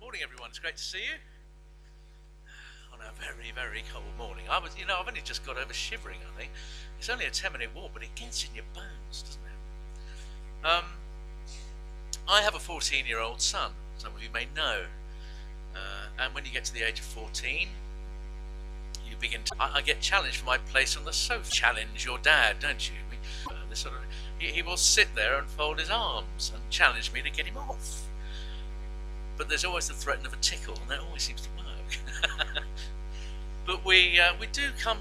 Morning, everyone. It's great to see you on a very, very cold morning. I've only just got over shivering, I think. It's only a 10-minute walk, but it gets in your bones, doesn't it? I have a 14-year-old son, some of you may know. And when you get to the age of 14, you begin to... I get challenged for my place on the sofa. Challenge your dad, don't you? He will sit there and fold his arms and challenge me to get him off. But there's always the threat of a tickle, and that always seems to work. But we do come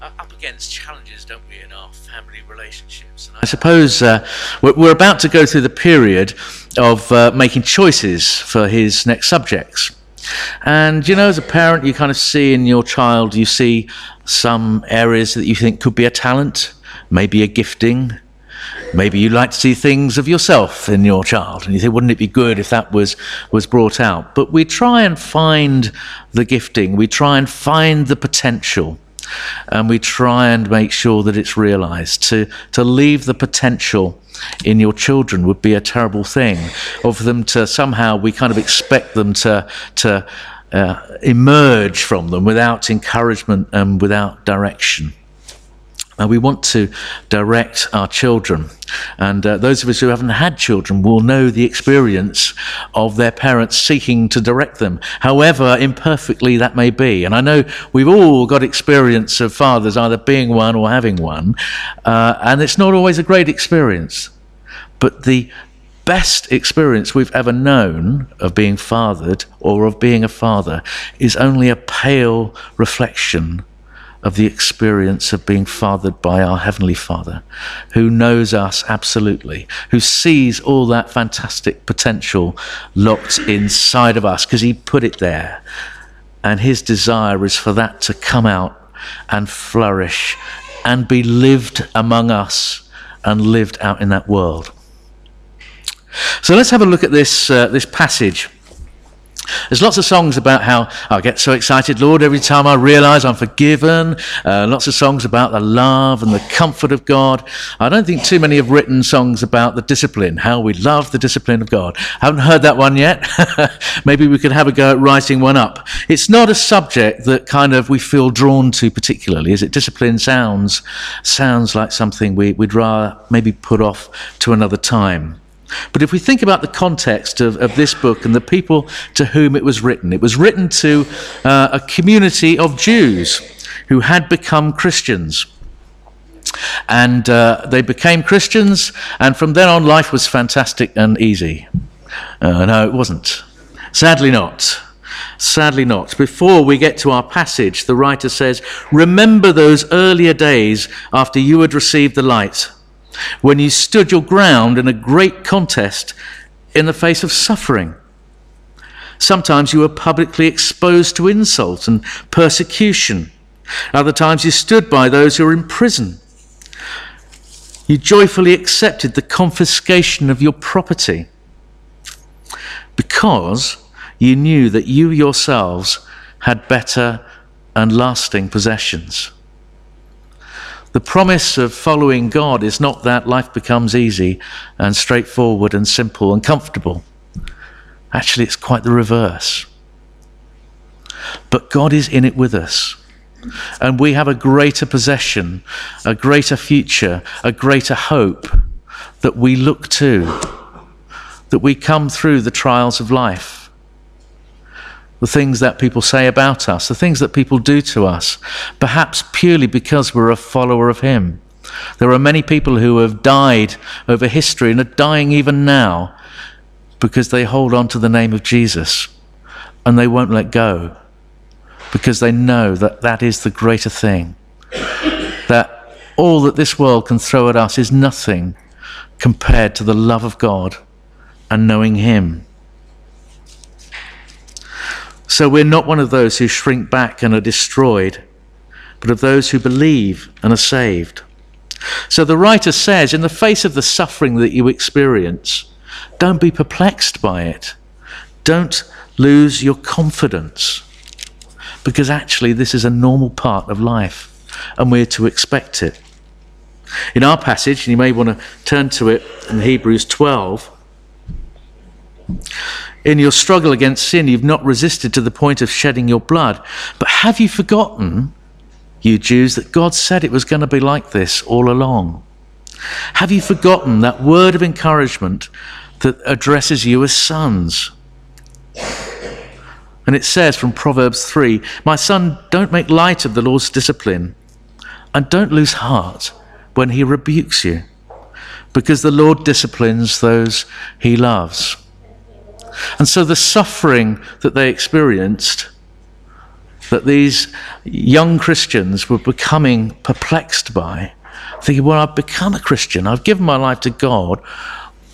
up against challenges, don't we, in our family relationships? And I suppose we're about to go through the period of making choices for his next subjects. And, you know, as a parent, you kind of see in your child, you see some areas that you think could be a talent, maybe a gifting. Maybe you like to see things of yourself in your child, and you think, wouldn't it be good if that was brought out? But we try and find the gifting, we try and find the potential, and we try and make sure that it's realized. To leave the potential in your children would be a terrible thing. Of them to somehow, we kind of expect them to emerge from them without encouragement and without direction. We want to direct our children, and those of us who haven't had children will know the experience of their parents seeking to direct them, however imperfectly that may be. And I know we've all got experience of fathers either being one or having one, and it's not always a great experience, but the best experience we've ever known of being fathered or of being a father is only a pale reflection of the experience of being fathered by our Heavenly Father, who knows us absolutely, who sees all that fantastic potential locked inside of us because He put it there. And His desire is for that to come out and flourish and be lived among us and lived out in that world. So let's have a look at this passage. There's lots of songs about how I get so excited, Lord, every time I realise I'm forgiven. Lots of songs about the love and the comfort of God. I don't think too many have written songs about the discipline, how we love the discipline of God. Haven't heard that one yet. Maybe we could have a go at writing one up. It's not a subject that kind of we feel drawn to particularly, is it? Discipline sounds like something we'd rather maybe put off to another time. But if we think about the context of this book and the people to whom it was written to a community of Jews who had become Christians. And they became Christians, and from then on life was fantastic and easy. No, it wasn't. Sadly not. Sadly not. Before we get to our passage, the writer says, "Remember those earlier days after you had received the light, when you stood your ground in a great contest in the face of suffering. Sometimes you were publicly exposed to insult and persecution. Other times you stood by those who were in prison. You joyfully accepted the confiscation of your property because you knew that you yourselves had better and lasting possessions." The promise of following God is not that life becomes easy and straightforward and simple and comfortable. Actually, it's quite the reverse. But God is in it with us. And we have a greater possession, a greater future, a greater hope that we look to, that we come through the trials of life. The things that people say about us, the things that people do to us, perhaps purely because we're a follower of Him. There are many people who have died over history and are dying even now because they hold on to the name of Jesus and they won't let go because they know that that is the greater thing, that all that this world can throw at us is nothing compared to the love of God and knowing Him. So we're not one of those who shrink back and are destroyed, but of those who believe and are saved. So the writer says, in the face of the suffering that you experience, don't be perplexed by it. Don't lose your confidence, because actually this is a normal part of life, and we're to expect it. In our passage, and you may want to turn to it in Hebrews 12, In your struggle against sin, you've not resisted to the point of shedding your blood. But have you forgotten, you Jews, that God said it was going to be like this all along? Have you forgotten that word of encouragement that addresses you as sons? And it says from Proverbs 3, "My son, don't make light of the Lord's discipline, and don't lose heart when he rebukes you, because the Lord disciplines those he loves." And so the suffering that they experienced, that these young Christians were becoming perplexed by, thinking, well, I've become a Christian, I've given my life to God,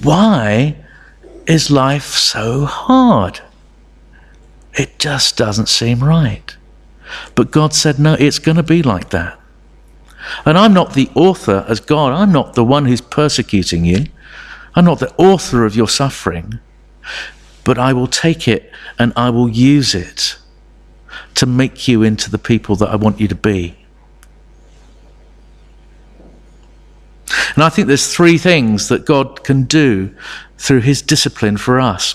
why is life so hard? It just doesn't seem right. But God said, no, it's going to be like that. And I'm not the author, as God, I'm not the one who's persecuting you. I'm not the author of your suffering. But I will take it and I will use it to make you into the people that I want you to be. And I think there's three things that God can do through his discipline for us.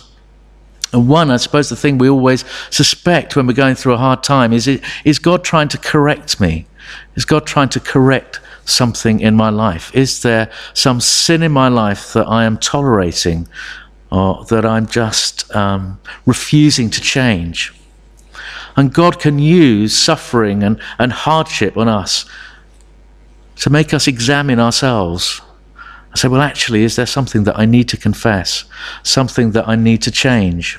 And one, I suppose the thing we always suspect when we're going through a hard time is God trying to correct me? Is God trying to correct something in my life? Is there some sin in my life that I am tolerating or that I'm just refusing to change? And God can use suffering and hardship on us to make us examine ourselves. I say, well, actually, is there something that I need to confess? Something that I need to change?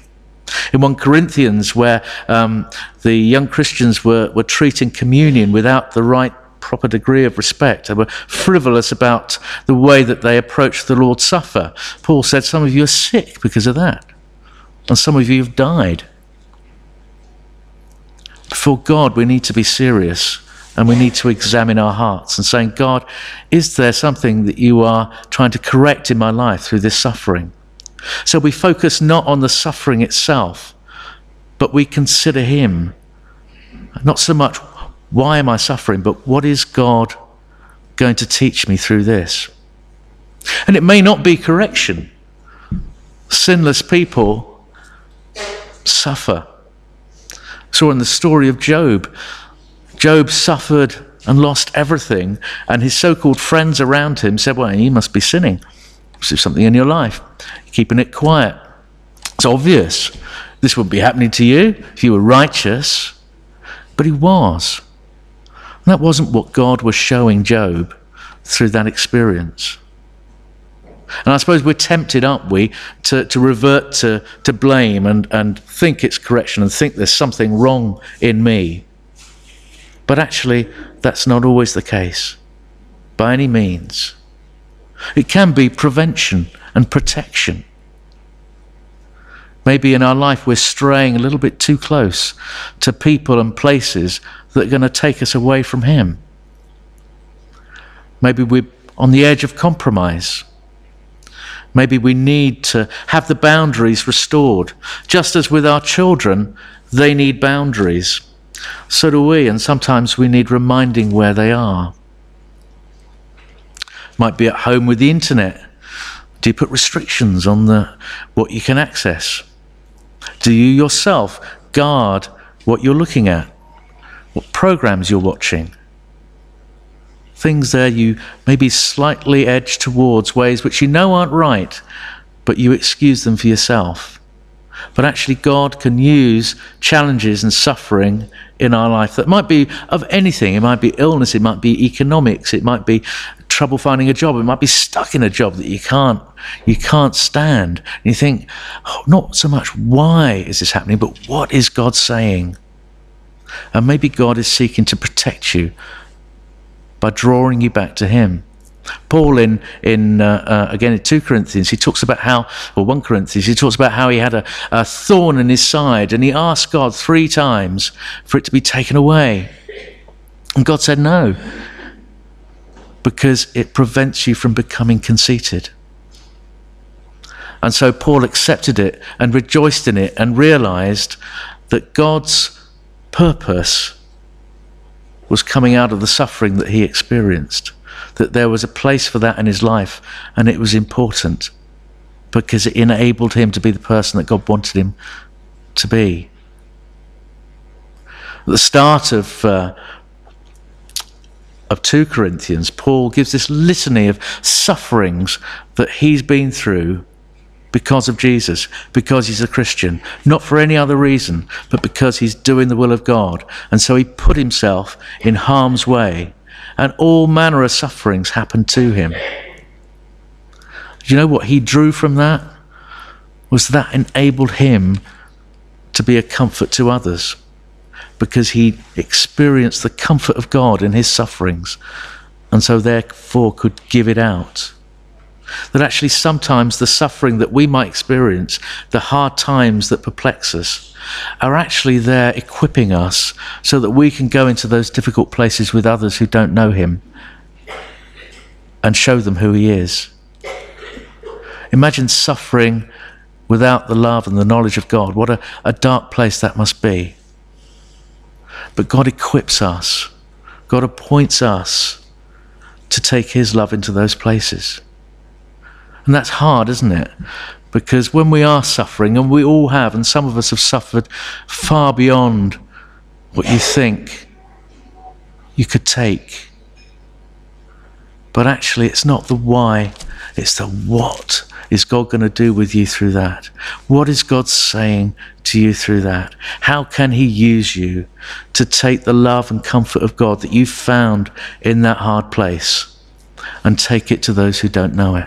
In 1 Corinthians, where the young Christians were treating communion without the right proper degree of respect, they were frivolous about the way that they approached the Lord's Supper. Paul said, some of you are sick because of that, and some of you have died. Before God, we need to be serious, and we need to examine our hearts and saying, God, is there something that you are trying to correct in my life through this suffering? So we focus not on the suffering itself, but we consider him. Not so much, why am I suffering, but what is God going to teach me through this? And it may not be correction. Sinless people suffer. So in the story of Job, Job suffered and lost everything, and his so-called friends around him said, well, you must be sinning. There's something in your life. You're keeping it quiet. It's obvious. This would be happening to you if you were righteous. But he was. And that wasn't what God was showing Job through that experience. And I suppose we're tempted, aren't we, to revert to blame and think it's correction and think there's something wrong in me. But actually, that's not always the case, by any means. It can be prevention and protection. Maybe in our life we're straying a little bit too close to people and places that are going to take us away from him. Maybe we're on the edge of compromise. Maybe we need to have the boundaries restored. Just as with our children, they need boundaries. So do we, and sometimes we need reminding where they are. Might be at home with the internet. Do you put restrictions on what you can access? Do you yourself guard what you're looking at? What programs you're watching? Things there you maybe slightly edge towards, ways which you know aren't right, but you excuse them for yourself. But actually God can use challenges and suffering in our life that might be of anything. It might be illness, it might be economics, it might be trouble finding a job, it might be stuck in a job that you can't stand. And you think, oh, not so much why is this happening, but what is God saying? And maybe God is seeking to protect you by drawing you back to him. Paul in 2 Corinthians, he talks about how, or 1 Corinthians, he talks about how he had a thorn in his side, and he asked God 3 times for it to be taken away. And God said no, because it prevents you from becoming conceited. And so Paul accepted it and rejoiced in it and realized that God's purpose was coming out of the suffering that he experienced. That there was a place for that in his life, and it was important because it enabled him to be the person that God wanted him to be. At the start of 2 Corinthians, Paul gives this litany of sufferings that he's been through because of Jesus, because he's a Christian, not for any other reason, but because he's doing the will of God. And so he put himself in harm's way, and all manner of sufferings happened to him. Do you know what he drew from that? Was that enabled him to be a comfort to others, because he experienced the comfort of God in his sufferings, and so therefore could give it out. That actually sometimes the suffering that we might experience, the hard times that perplex us, are actually there equipping us so that we can go into those difficult places with others who don't know him and show them who he is. Imagine suffering without the love and the knowledge of God. What a dark place that must be. But God equips us. God appoints us to take his love into those places. And that's hard, isn't it? Because when we are suffering, and we all have, and some of us have suffered far beyond what you think you could take. But actually, it's not the why, it's the what is God going to do with you through that? What is God saying to you through that? How can he use you to take the love and comfort of God that you found in that hard place and take it to those who don't know it?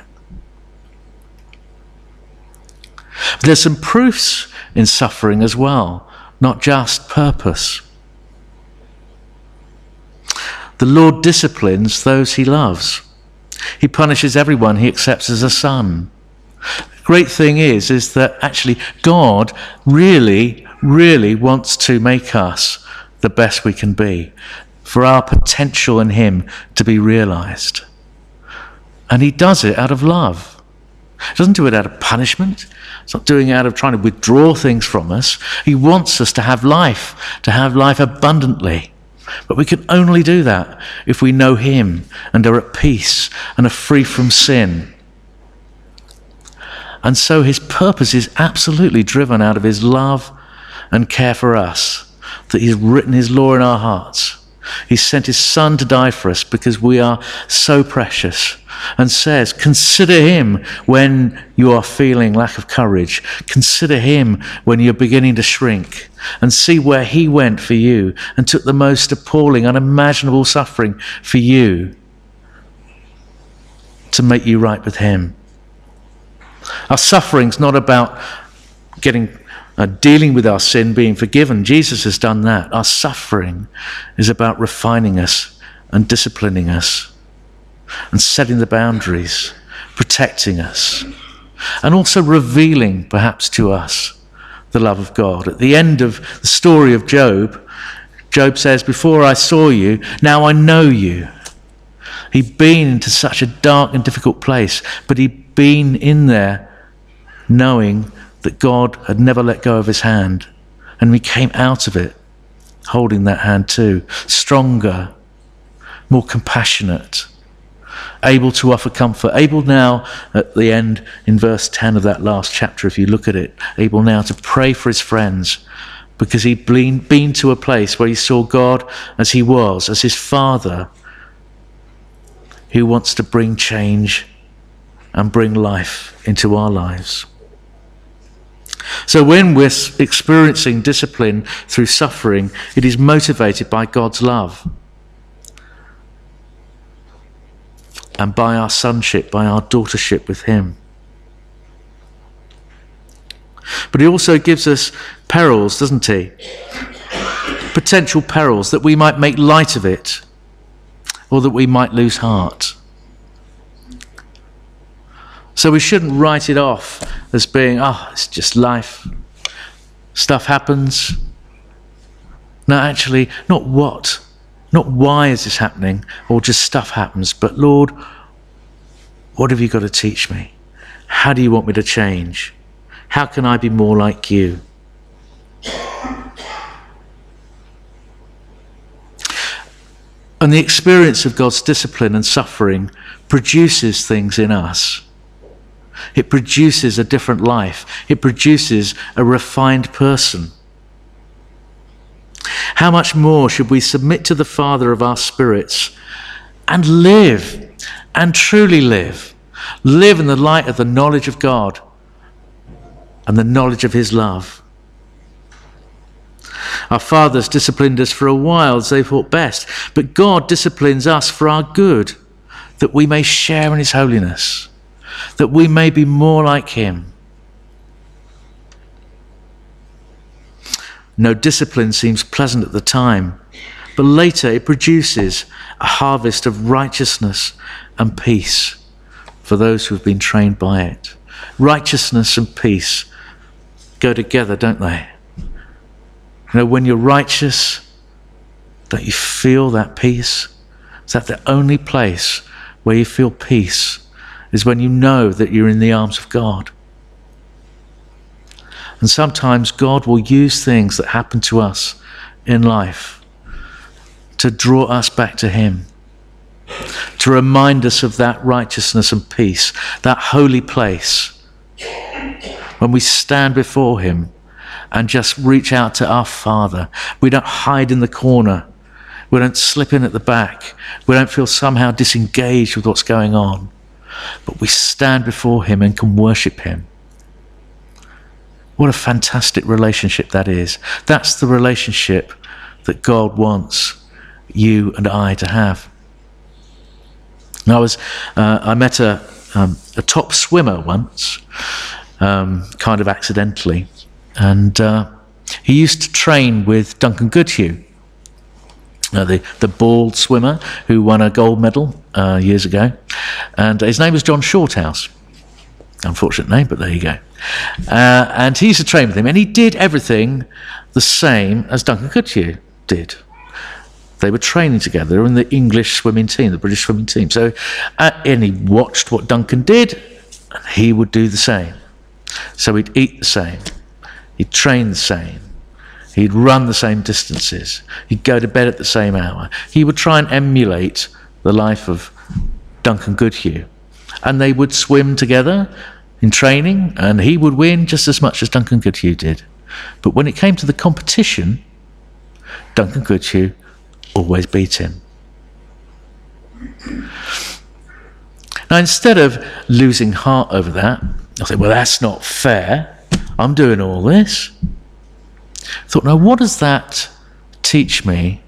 But there's some proofs in suffering as well, not just purpose. The Lord disciplines those he loves. He punishes everyone he accepts as a son. Great thing is that actually God really, really wants to make us the best we can be, for our potential in him to be realized. And he does it out of love. He doesn't do it out of punishment. He's not doing it out of trying to withdraw things from us. He wants us to have life abundantly. But we can only do that if we know him and are at peace and are free from sin. And so his purpose is absolutely driven out of his love and care for us, that he's written his law in our hearts. He sent his son to die for us because we are so precious, and says, consider him when you are feeling lack of courage. Consider him when you're beginning to shrink, and see where he went for you and took the most appalling, unimaginable suffering for you to make you right with him. Our suffering's not about dealing with our sin, being forgiven. Jesus has done that. Our suffering is about refining us and disciplining us and setting the boundaries, protecting us, and also revealing perhaps to us the love of God. At the end of the story of Job, Job says, before I saw you, now I know you. He'd been into such a dark and difficult place, but he'd been in there knowing that God had never let go of his hand, and we came out of it holding that hand too, stronger, more compassionate, able to offer comfort, able now at the end in verse 10 of that last chapter, if you look at it, able now to pray for his friends, because he'd been to a place where he saw God as he was, as his Father who wants to bring change and bring life into our lives. So when we're experiencing discipline through suffering, it is motivated by God's love and by our sonship, by our daughtership with him. But he also gives us perils, doesn't he? Potential perils, that we might make light of it or that we might lose heart. So we shouldn't write it off as being, it's just life, stuff happens. No, actually, not why is this happening, or just stuff happens, but Lord, what have you got to teach me? How do you want me to change? How can I be more like you? And the experience of God's discipline and suffering produces things in us. It produces a different life. It produces a refined person. How much more should we submit to the Father of our spirits and live, and truly live? Live in the light of the knowledge of God and the knowledge of his love. Our fathers disciplined us for a while as they thought best, but God disciplines us for our good, that we may share in his holiness, that we may be more like him. No discipline seems pleasant at the time, but later it produces a harvest of righteousness and peace for those who have been trained by it. Righteousness and peace go together, don't they? You know, when you're righteous, don't you feel that peace? Is that the only place where you feel peace? Is when you know that you're in the arms of God. And sometimes God will use things that happen to us in life to draw us back to him, to remind us of that righteousness and peace, that holy place, when we stand before him and just reach out to our Father. We don't hide in the corner. We don't slip in at the back. We don't feel somehow disengaged with what's going on. But we stand before him and can worship him. What a fantastic relationship that is. That's the relationship that God wants you and I to have. And I met a top swimmer once, kind of accidentally, and he used to train with Duncan Goodhew, the bald swimmer who won a gold medal years ago, and his name was John Shorthouse. Unfortunate name, but there you go. And he used to train with him, and he did everything the same as Duncan Goodhew did. They were training together. They were in the English swimming team, the British swimming team. So, and he watched what Duncan did, and he would do the same. So he'd eat the same. He'd train the same. He'd run the same distances. He'd go to bed at the same hour. He would try and emulate the life of Duncan Goodhew. And they would swim together in training, and he would win just as much as Duncan Goodhew did. But when it came to the competition, Duncan Goodhew always beat him. Now, instead of losing heart over that, I said, well, that's not fair. I'm doing all this. I thought, now, what does that teach me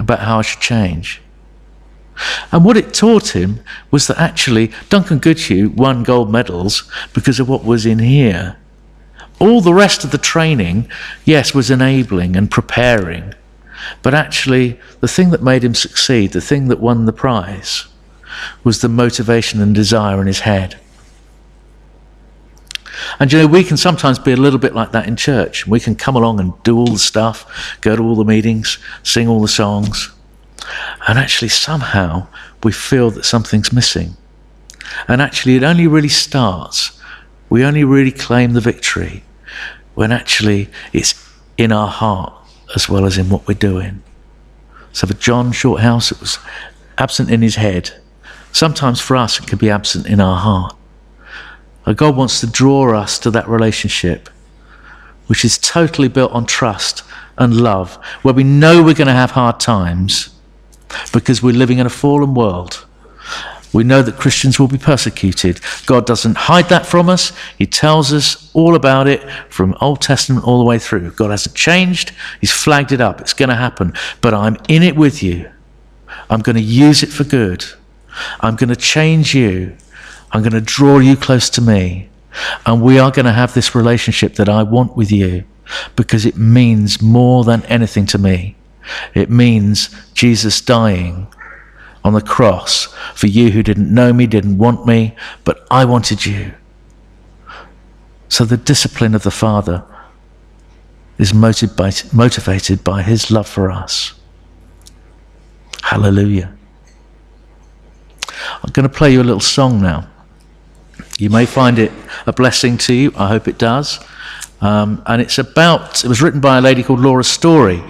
about how I should change? And what it taught him was that actually Duncan Goodhew won gold medals because of what was in here. All the rest of the training, yes, was enabling and preparing, but actually the thing that made him succeed, the thing that won the prize, was the motivation and desire in his head. And you know, we can sometimes be a little bit like that in church. We can come along and do all the stuff, go to all the meetings, sing all the songs, and actually somehow we feel that something's missing. And actually it only really starts, we only really claim the victory, when actually it's in our heart as well as in what we're doing. So for John Shorthouse, it was absent in his head. Sometimes for us it can be absent in our heart. But God wants to draw us to that relationship which is totally built on trust and love, where we know we're going to have hard times because we're living in a fallen world. We know that Christians will be persecuted. God doesn't hide that from us. He tells us all about it from Old Testament all the way through. God hasn't changed. He's flagged it up. It's going to happen. But I'm in it with you. I'm going to use it for good. I'm going to change you. I'm going to draw you close to me. And we are going to have this relationship that I want with you, because it means more than anything to me. It means Jesus dying on the cross for you who didn't know me, didn't want me, but I wanted you. So the discipline of the Father is motivated by his love for us. Hallelujah. I'm going to play you a little song now. You may find it a blessing to you. I hope it does. And it was written by a lady called Laura Story.